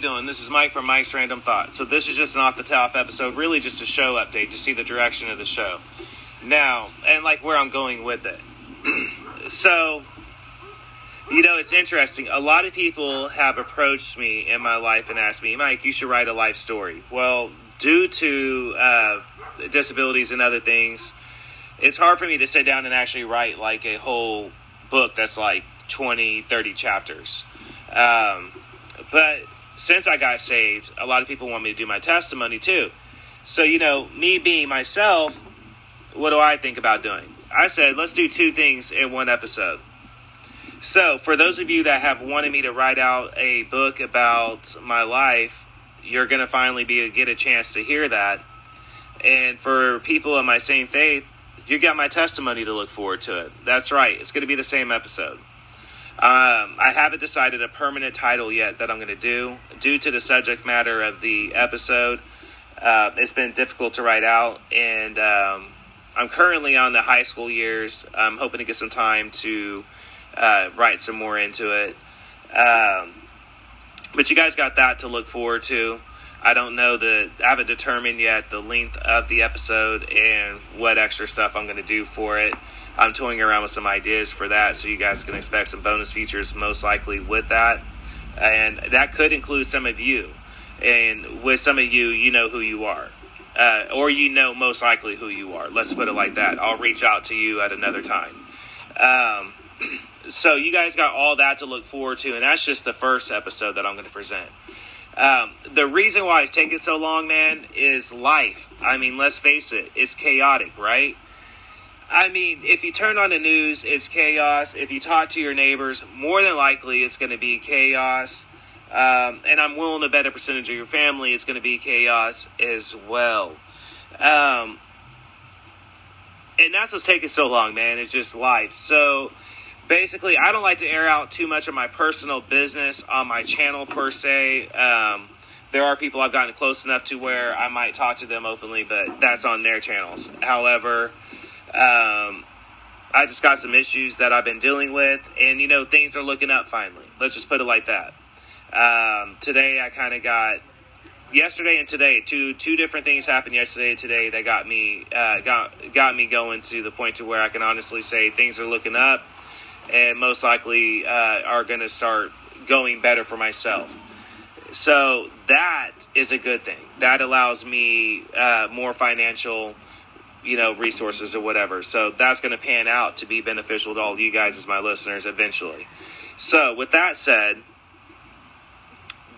doing? This is Mike from Mike's Random Thought. So this is just an off-the-top episode, really just a show update to see the direction of the show. Now, and like where I'm going with it. So, you know, it's interesting. A lot of people have approached me in my life and asked me, Mike, you should write a life story. Well, due to disabilities and other things, it's hard for me to sit down and actually write like a whole book that's like 20, 30 chapters. But since I got saved, a lot of people want me to do my testimony too. So, you know, me being myself, what do I think about doing? I said, let's do two things in one episode. So for those of you that have wanted me to write out a book about my life, you're going to finally get a chance to hear that. And for people of my same faith, you got my testimony to look forward to it. That's right. It's going to be the same episode. I haven't decided a permanent title yet that I'm going to do. Due to the subject matter of the episode, it's been difficult to write out. And I'm currently on the high school years. I'm hoping to get some time to write some more into it. But you guys got that to look forward to. I haven't determined yet the length of the episode and what extra stuff I'm going to do for it. I'm toying around with some ideas for that, so you guys can expect some bonus features most likely with that. And that could include some of you. And with some of you, you know who you are. Or you know most likely who you are. Let's put it like that. I'll reach out to you at another time. So you guys got all that to look forward to, and that's just the first episode that I'm going to present. The reason why it's taking so long, man, is life. I mean, let's face it, it's chaotic, right? I mean, if you turn on the news, it's chaos. If you talk to your neighbors, more than likely it's going to be chaos. And I'm willing to bet a percentage of your family is going to be chaos as well. And that's what's taking so long, man. It's just life. So basically, I don't like to air out too much of my personal business on my channel, per se. There are people I've gotten close enough to where I might talk to them openly, but that's on their channels. However, I just got some issues that I've been dealing with, and, you know, things are looking up finally. Let's just put it like that. Today, I kind of got... Yesterday and today, two different things happened yesterday and today that got me going to the point to where I can honestly say things are looking up. And most likely are going to start going better for myself. So that is a good thing. That allows me more financial, you know, resources or whatever. So that's going to pan out to be beneficial to all you guys as my listeners eventually. So with that said,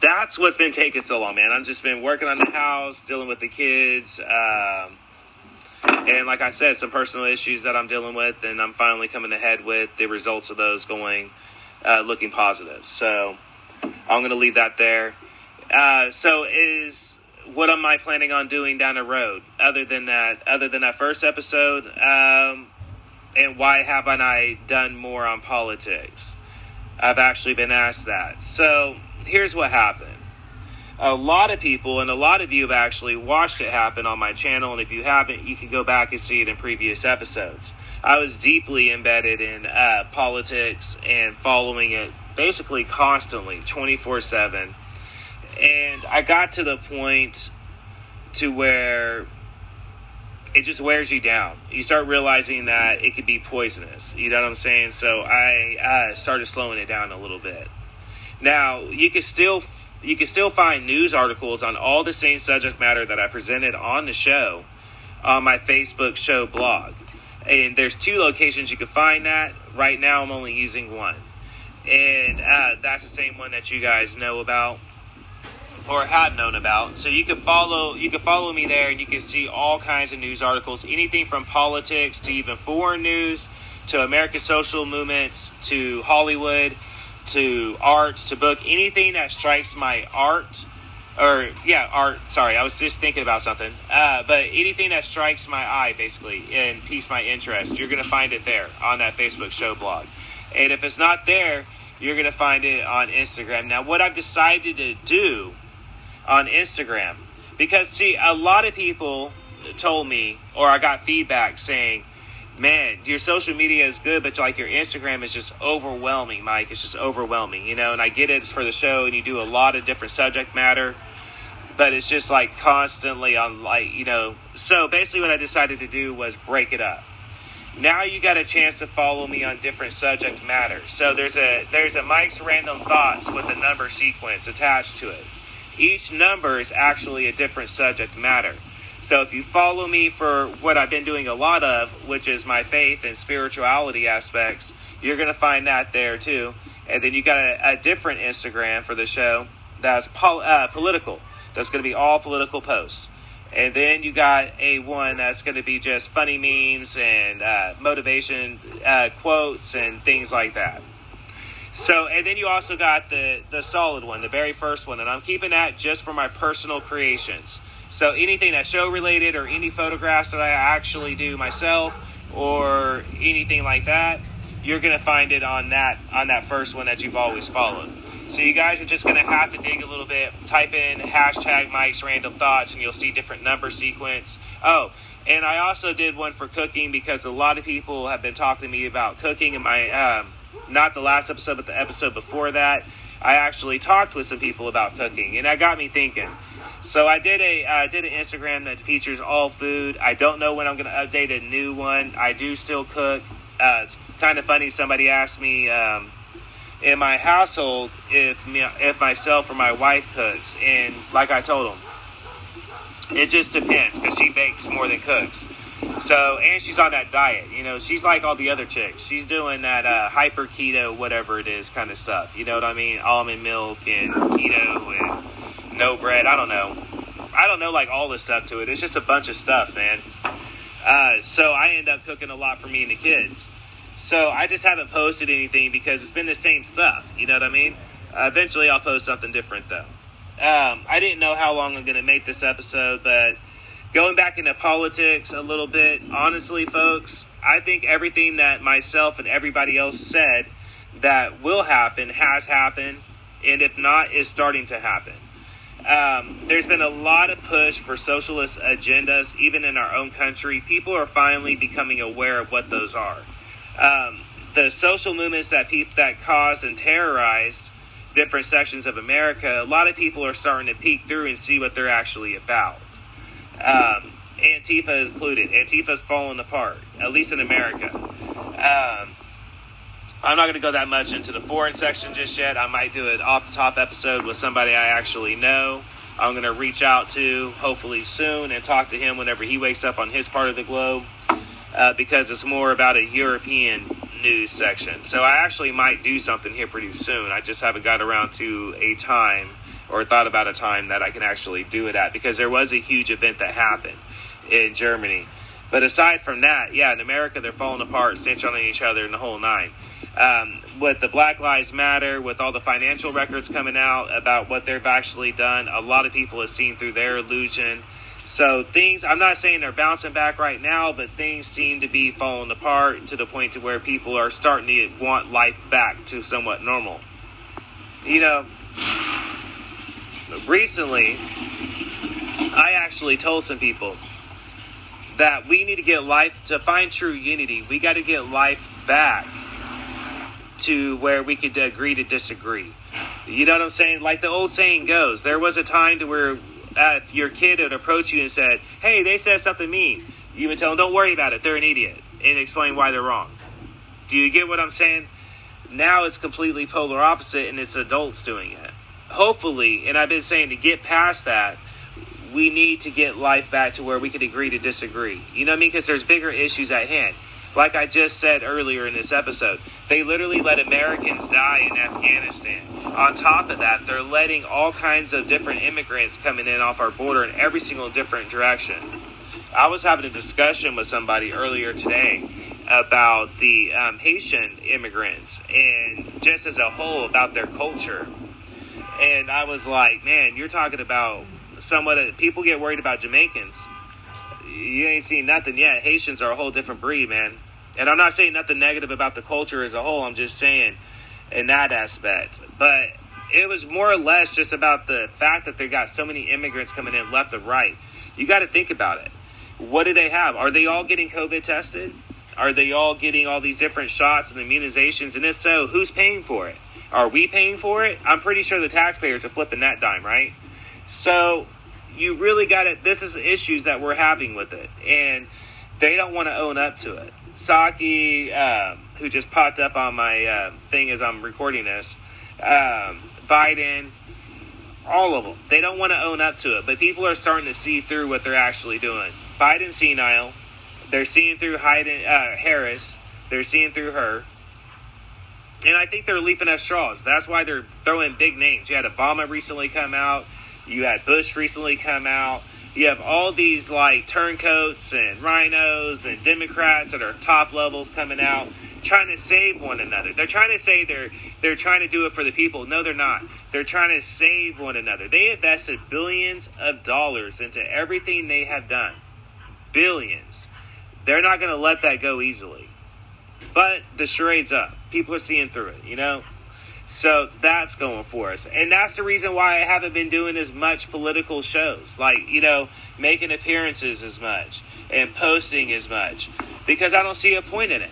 that's what's been taking so long, man. I've just been working on the house, dealing with the kids, and like I said, some personal issues that I'm dealing with, and I'm finally coming ahead with the results of those looking positive. So I'm going to leave that there. What am I planning on doing down the road? Other than that first episode, and why haven't I done more on politics? I've actually been asked that. So here's what happened. A lot of people, and a lot of you have actually watched it happen on my channel, and if you haven't, you can go back and see it in previous episodes. I was deeply embedded in politics and following it basically constantly, 24/7. And I got to the point to where it just wears you down. You start realizing that it could be poisonous. You know what I'm saying? So I started slowing it down a little bit. Now, you can still find news articles on all the same subject matter that I presented on the show on my Facebook show blog. And there's two locations you can find that. Right now, I'm only using one. And that's the same one that you guys know about or have known about. So you can follow me there, and you can see all kinds of news articles, anything from politics to even foreign news to American social movements to Hollywood, to art, to book, anything that strikes my art. Sorry, I was just thinking about something. But anything that strikes my eye, basically, and piques my interest, you're going to find it there on that Facebook show blog. And if it's not there, you're going to find it on Instagram. Now, what I've decided to do on Instagram, because, see, a lot of people told me, or I got feedback saying, man, your social media is good, but like your Instagram is just overwhelming, Mike. It's just overwhelming, you know, and I get it. It's for the show and you do a lot of different subject matter, but it's just like constantly on, like, you know. So basically what I decided to do was break it up. Now you got a chance to follow me on different subject matter. So there's a Mike's Random Thoughts with a number sequence attached to it. Each number is actually a different subject matter. So if you follow me for what I've been doing a lot of, which is my faith and spirituality aspects, you're going to find that there too. And then you got a different Instagram for the show that's political. That's going to be all political posts. And then you got a one that's going to be just funny memes and motivation quotes and things like that. So, and then you also got the solid one, the very first one. And I'm keeping that just for my personal creations. So anything that's show related or any photographs that I actually do myself or anything like that, you're going to find it on that first one that you've always followed. So you guys are just going to have to dig a little bit. Type in hashtag Mike's Random Thoughts and you'll see different number sequence. Oh, and I also did one for cooking because a lot of people have been talking to me about cooking. And my not the last episode, but the episode before that, I actually talked with some people about cooking. And that got me thinking. So I did an Instagram that features all food. I don't know when I'm going to update a new one. I do still cook. It's kind of funny. Somebody asked me... in my household, if myself or my wife cooks, and like I told them, it just depends because she bakes more than cooks. So, and she's on that diet, you know, she's like all the other chicks. She's doing that hyper keto, whatever it is, kind of stuff. You know what I mean? Almond milk and keto and no bread. I don't know like all this stuff to it. It's just a bunch of stuff, man. So I end up cooking a lot for me and the kids. So I just haven't posted anything because it's been the same stuff. You know what I mean? Eventually I'll post something different though. I didn't know how long I'm going to make this episode, but going back into politics a little bit, honestly, folks, I think everything that myself and everybody else said that will happen has happened. And if not, is starting to happen. There's been a lot of push for socialist agendas, even in our own country. People are finally becoming aware of what those are. The social movements that caused and terrorized different sections of America, a lot of people are starting to peek through and see what they're actually about. Antifa included. Antifa's falling apart, at least in America. I'm not going to go that much into the foreign section just yet. I might do an off-the-top episode with somebody I actually know. I'm going to reach out to, hopefully soon, and talk to him whenever he wakes up on his part of the globe. Because it's more about a European news section. So I actually might do something here pretty soon. I just haven't got around to a time or thought about a time that I can actually do it at, because there was a huge event that happened in Germany. But aside from that, yeah, in America, they're falling apart, snitching on each other and the whole nine. With the Black Lives Matter, with all the financial records coming out about what they've actually done, a lot of people have seen through their illusion. So things, I'm not saying they're bouncing back right now, but things seem to be falling apart to the point to where people are starting to want life back to somewhat normal. You know, recently, I actually told some people that we need to get life, to find true unity, we got to get life back to where we could agree to disagree. You know what I'm saying? Like the old saying goes, there was a time to where... if your kid would approach you and said, hey, they said something mean, you would tell them, don't worry about it, they're an idiot, and explain why they're wrong. Do you get what I'm saying? Now it's completely polar opposite, and it's adults doing it. Hopefully, and I've been saying to get past that, we need to get life back to where we can agree to disagree. You know what I mean? Because there's bigger issues at hand. Like I just said earlier in this episode, they literally let Americans die in Afghanistan. On top of that, they're letting all kinds of different immigrants coming in off our border in every single different direction. I was having a discussion with somebody earlier today about the Haitian immigrants and just as a whole about their culture. And I was like, man, you're talking about somewhat of, people get worried about Jamaicans. You ain't seen nothing yet. Haitians are a whole different breed, man. And I'm not saying nothing negative about the culture as a whole. I'm just saying in that aspect. But it was more or less just about the fact that they got so many immigrants coming in left and right. You got to think about it. What do they have? Are they all getting COVID tested? Are they all getting all these different shots and immunizations? And if so, who's paying for it? Are we paying for it? I'm pretty sure the taxpayers are flipping that dime, right? So you really got it. This is the issues that we're having with it. And they don't want to own up to it. Psaki, who just popped up on my thing as I'm recording this, Biden, all of them. They don't want to own up to it. But people are starting to see through what they're actually doing. Biden's senile. They're seeing through Harris. They're seeing through her. And I think they're leaping at straws. That's why they're throwing big names. You had Obama recently come out. You had Bush recently come out. You have all these, like, turncoats and rhinos and Democrats that are top levels coming out trying to save one another. They're trying to say they're trying to do it for the people. No, they're not. They're trying to save one another. They invested billions of dollars into everything they have done. Billions. They're not going to let that go easily. But the charade's up. People are seeing through it, you know? So that's going for us. And that's the reason why I haven't been doing as much political shows. Like, you know, making appearances as much and posting as much. Because I don't see a point in it.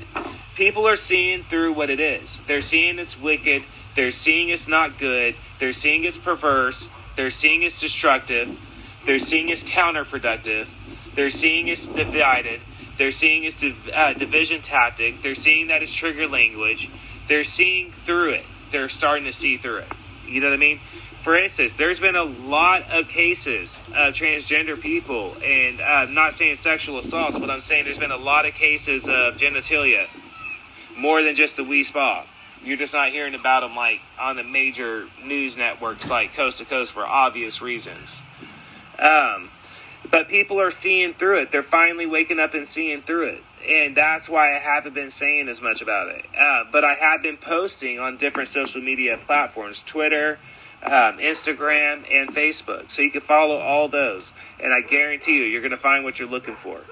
People are seeing through what it is. They're seeing it's wicked. They're seeing it's not good. They're seeing it's perverse. They're seeing it's destructive. They're seeing it's counterproductive. They're seeing it's divided. They're seeing it's division tactic. They're seeing that it's trigger language. They're seeing through it. They're starting to see through it. You know what I mean? For instance, there's been a lot of cases of transgender people. And I'm not saying sexual assaults, but I'm saying there's been a lot of cases of genitalia. More than just the Wee Spa. You're just not hearing about them like on the major news networks like Coast to Coast for obvious reasons. But people are seeing through it. They're finally waking up and seeing through it. And that's why I haven't been saying as much about it. But I have been posting on different social media platforms. Twitter, Instagram, and Facebook. So you can follow all those. And I guarantee you, you're going to find what you're looking for.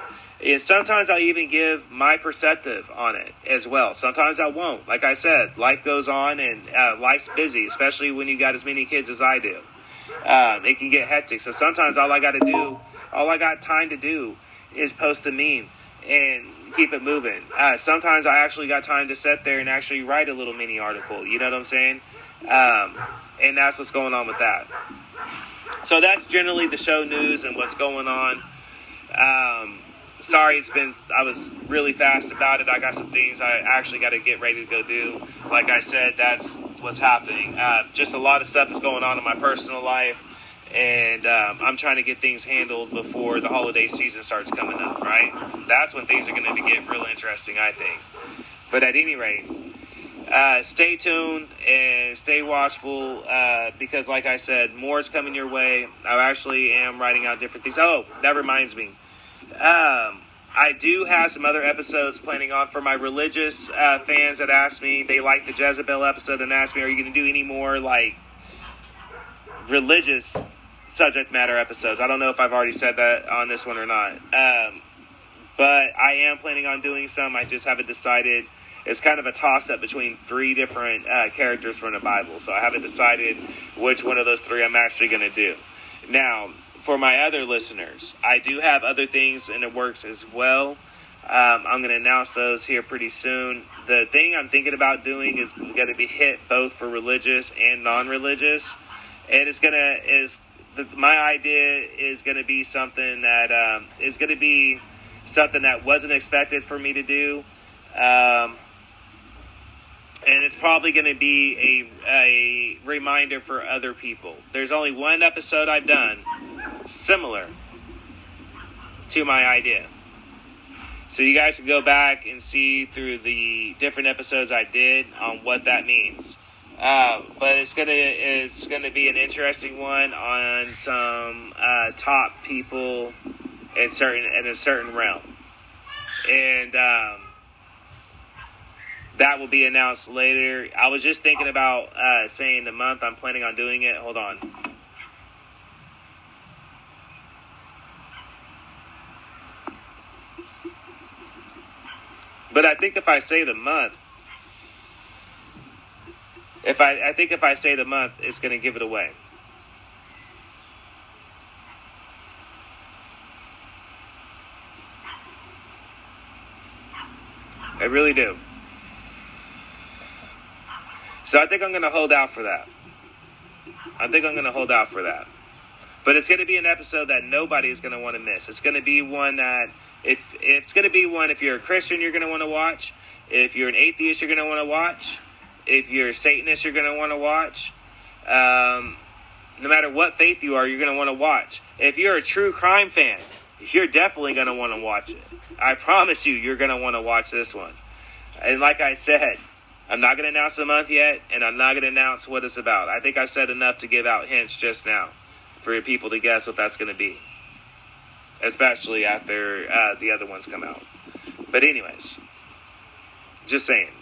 And sometimes I'll even give my perspective on it as well. Sometimes I won't. Like I said, life goes on and life's busy. Especially when you got as many kids as I do. It can get hectic. So sometimes all I got time to do is post a meme and keep it moving. Sometimes I actually got time to sit there and actually write a little mini article. You know what I'm saying? And that's what's going on with that. So that's generally the show news and what's going on. Sorry, I was really fast about it. I got some things I actually got to get ready to go do. Like I said, that's what's happening. Just a lot of stuff is going on in my personal life. And I'm trying to get things handled before the holiday season starts coming up, right? That's when things are going to get real interesting, I think. But at any rate, stay tuned and stay watchful because, like I said, more is coming your way. I actually am writing out different things. Oh, that reminds me. I do have some other episodes planning on for my religious fans that asked me. They liked the Jezebel episode and asked me, are you going to do any more, like, religious subject matter episodes? I don't know if I've already said that on this one or not. But I am planning on doing some. I just haven't decided. It's kind of a toss-up between three different characters from the Bible. So I haven't decided which one of those three I'm actually going to do. Now, for my other listeners, I do have other things in the works as well. I'm going to announce those here pretty soon. The thing I'm thinking about doing is going to be hit both for religious and non-religious. And my idea is going to be something that wasn't expected for me to do, and it's probably going to be a reminder for other people. There's only one episode I've done similar to my idea, so you guys can go back and see through the different episodes I did on what that means. But it's gonna be an interesting one on some top people in a certain realm, and that will be announced later. I was just thinking about saying the month I'm planning on doing it. Hold on. But I think if I say the month. I think if I say the month, it's going to give it away. I really do. So I think I'm going to hold out for that. But it's going to be an episode that nobody is going to want to miss. It's going to be one that if you're a Christian, you're going to want to watch. If you're an atheist, you're going to want to watch. If you're a Satanist, you're going to want to watch. No matter what faith you are, you're going to want to watch. If you're a true crime fan, you're definitely going to want to watch it. I promise you, you're going to want to watch this one. And like I said, I'm not going to announce the month yet, and I'm not going to announce what it's about. I think I've said enough to give out hints just now for people to guess what that's going to be, especially after the other ones come out. But anyways, just saying.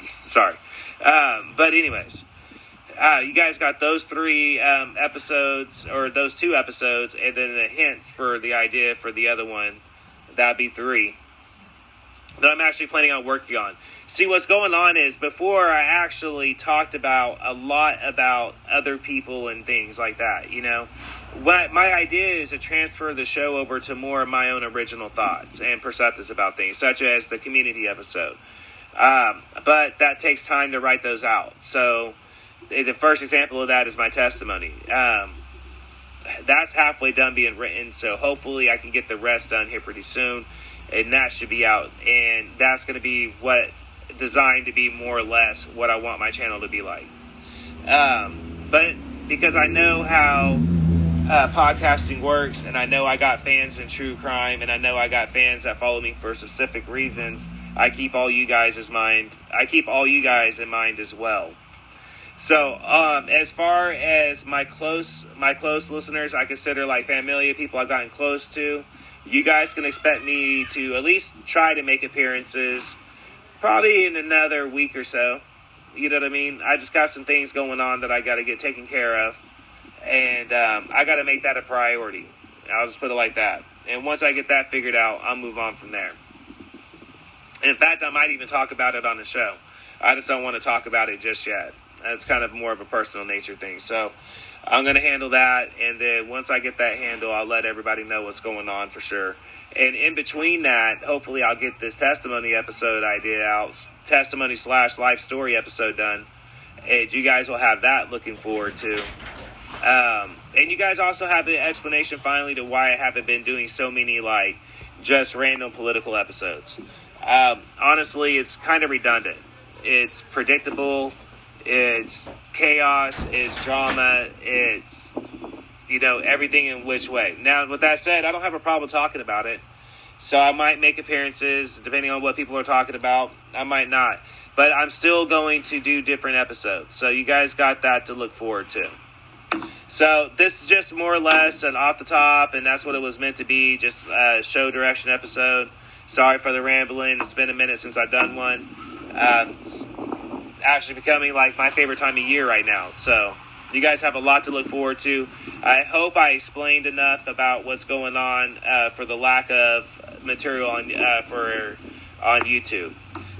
Sorry. You guys got those three episodes, or those two episodes, and then the hints for the idea for the other one. That'd be three that I'm actually planning on working on. See, what's going on is, before I actually talked about a lot about other people and things like that, you know. What my idea is to transfer the show over to more of my own original thoughts and perceptions about things, such as the community episode. But that takes time to write those out. So the first example of that is my testimony. That's halfway done being written, so hopefully I can get the rest done here pretty soon, and that should be out. And that's going to be what designed to be more or less what I want my channel to be like. But because I know how podcasting works, and I know I got fans in true crime, and I know I got fans that follow me for specific reasons, I keep all you guys in mind. As well. So, as far as my close listeners, I consider like family, people I've gotten close to. You guys can expect me to at least try to make appearances, probably in another week or so. You know what I mean? I just got some things going on that I got to get taken care of, and I got to make that a priority. I'll just put it like that. And once I get that figured out, I'll move on from there. In fact, I might even talk about it on the show. I just don't want to talk about it just yet. It's kind of more of a personal nature thing. So I'm going to handle that. And then once I get that handle, I'll let everybody know what's going on for sure. And in between that, hopefully I'll get this testimony episode idea out, testimony/life story episode done. And you guys will have that looking forward to. And you guys also have an explanation finally to why I haven't been doing so many like just random political episodes. Honestly, it's kind of redundant. It's predictable. It's chaos, it's drama, it's, you know, everything in which way. Now, with that said, I don't have a problem talking about it. So I might make appearances, depending on what people are talking about. I might not. But I'm still going to do different episodes. So you guys got that to look forward to. So this is just more or less an off the top, and that's what it was meant to be, just a show direction episode. Sorry for the rambling. It's been a minute since I've done one. Actually becoming like my favorite time of year right now. So you guys have a lot to look forward to. I hope I explained enough about what's going on for the lack of material on YouTube.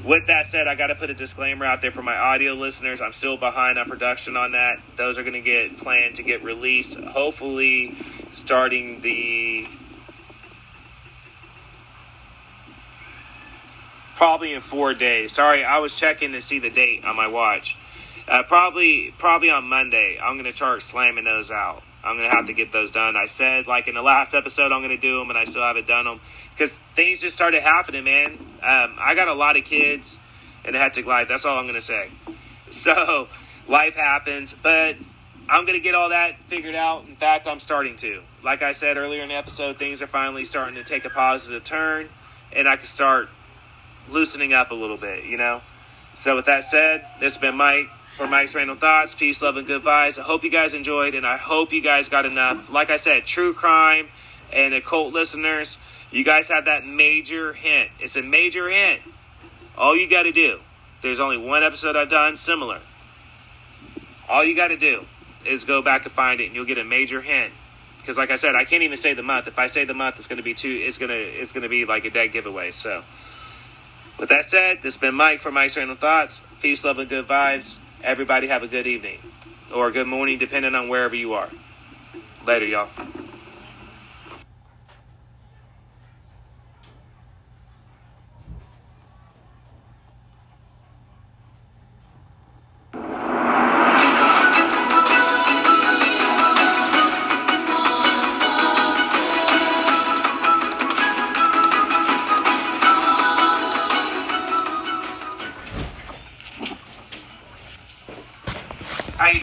With that said, I got to put a disclaimer out there for my audio listeners. I'm still behind on production on that. Those are going to get planned to get released, hopefully starting probably in 4 days. Sorry, I was checking to see the date on my watch. Probably on Monday, I'm going to start slamming those out. I'm going to have to get those done. I said, like, in the last episode, I'm going to do them, and I still haven't done them. Because things just started happening, man. I got a lot of kids and a hectic life. That's all I'm going to say. So, life happens. But I'm going to get all that figured out. In fact, I'm starting to. Like I said earlier in the episode, things are finally starting to take a positive turn. And I can start loosening up a little bit, you know. So with that said, this has been Mike for Mike's Random Thoughts. Peace, love, and good vibes. I hope you guys enjoyed, and I hope you guys got enough. Like I said, true crime and occult listeners, you guys have that major hint. It's a major hint. All you got to do, there's only one episode I've done similar. All you got to do is go back and find it, and you'll get a major hint. Because like I said, I can't even say the month. If I say the month, it's going to be it's going to be like a dead giveaway. So with that said, this has been Mike from Mike's Random Thoughts. Peace, love, and good vibes. Everybody have a good evening or a good morning, depending on wherever you are. Later, y'all.